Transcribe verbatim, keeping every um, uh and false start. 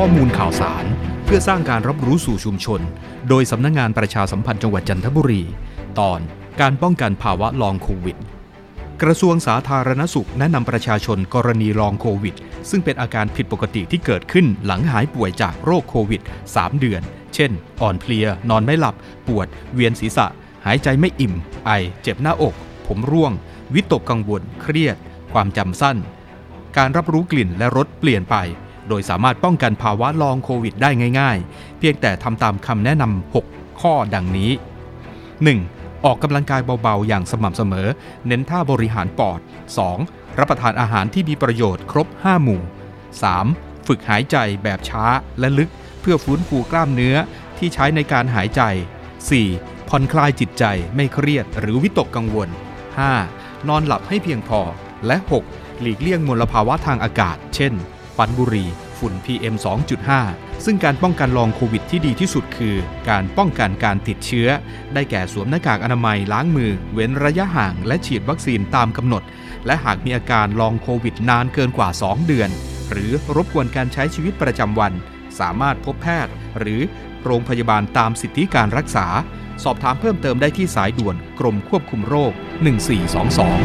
ข้อมูลข่าวสารเพื่อสร้างการรับรู้สู่ชุมชนโดยสำนักงานประชาสัมพันธ์จังหวัดจันทบุรีตอนการป้องกันภาวะลองโควิดกระทรวงสาธารณสุขแนะนำประชาชนกรณีลองโควิดซึ่งเป็นอาการผิดปกติที่เกิดขึ้นหลังหายป่วยจากโรคโควิดสามเดือนเช่นอ่อนเพลียนอนไม่หลับปวดเวียนศีรษะหายใจไม่อิ่มไอเจ็บหน้าอกผมร่วงวิตกกังวลเครียดความจำสั้นการรับรู้กลิ่นและรสเปลี่ยนไปโดยสามารถป้องกันภาวะลองโควิดได้ง่ายๆเพียงแต่ทำตามคำแนะนำหกข้อดังนี้ หนึ่ง. ออกกำลังกายเบาๆอย่างสม่ำเสมอเน้นท่าบริหารปอด สอง. รับประทานอาหารที่มีประโยชน์ครบห้าหมู่ สาม. ฝึกหายใจแบบช้าและลึกเพื่อฟื้นฟูกล้ามเนื้อที่ใช้ในการหายใจ สี่. ผ่อนคลายจิตใจไม่เครียดหรือวิตกกังวล ห้า. นอนหลับให้เพียงพอและ หก. หลีกเลี่ยงมลภาวะทางอากาศเช่นควันบุหรี่ฝุ่น พี เอ็ม สองจุดห้า ซึ่งการป้องกันลองโควิดที่ดีที่สุดคือการป้องกันการติดเชื้อได้แก่สวมหน้ากากอนามัยล้างมือเว้นระยะห่างและฉีดวัคซีนตามกำหนดและหากมีอาการลองโควิดนานเกินกว่าสองเดือนหรือรบกวนการใช้ชีวิตประจำวันสามารถพบแพทย์หรือโรงพยาบาลตามสิทธิการรักษาสอบถามเพิ่มเติมได้ที่สายด่วนกรมควบคุมโรคหนึ่งสี่สองสอง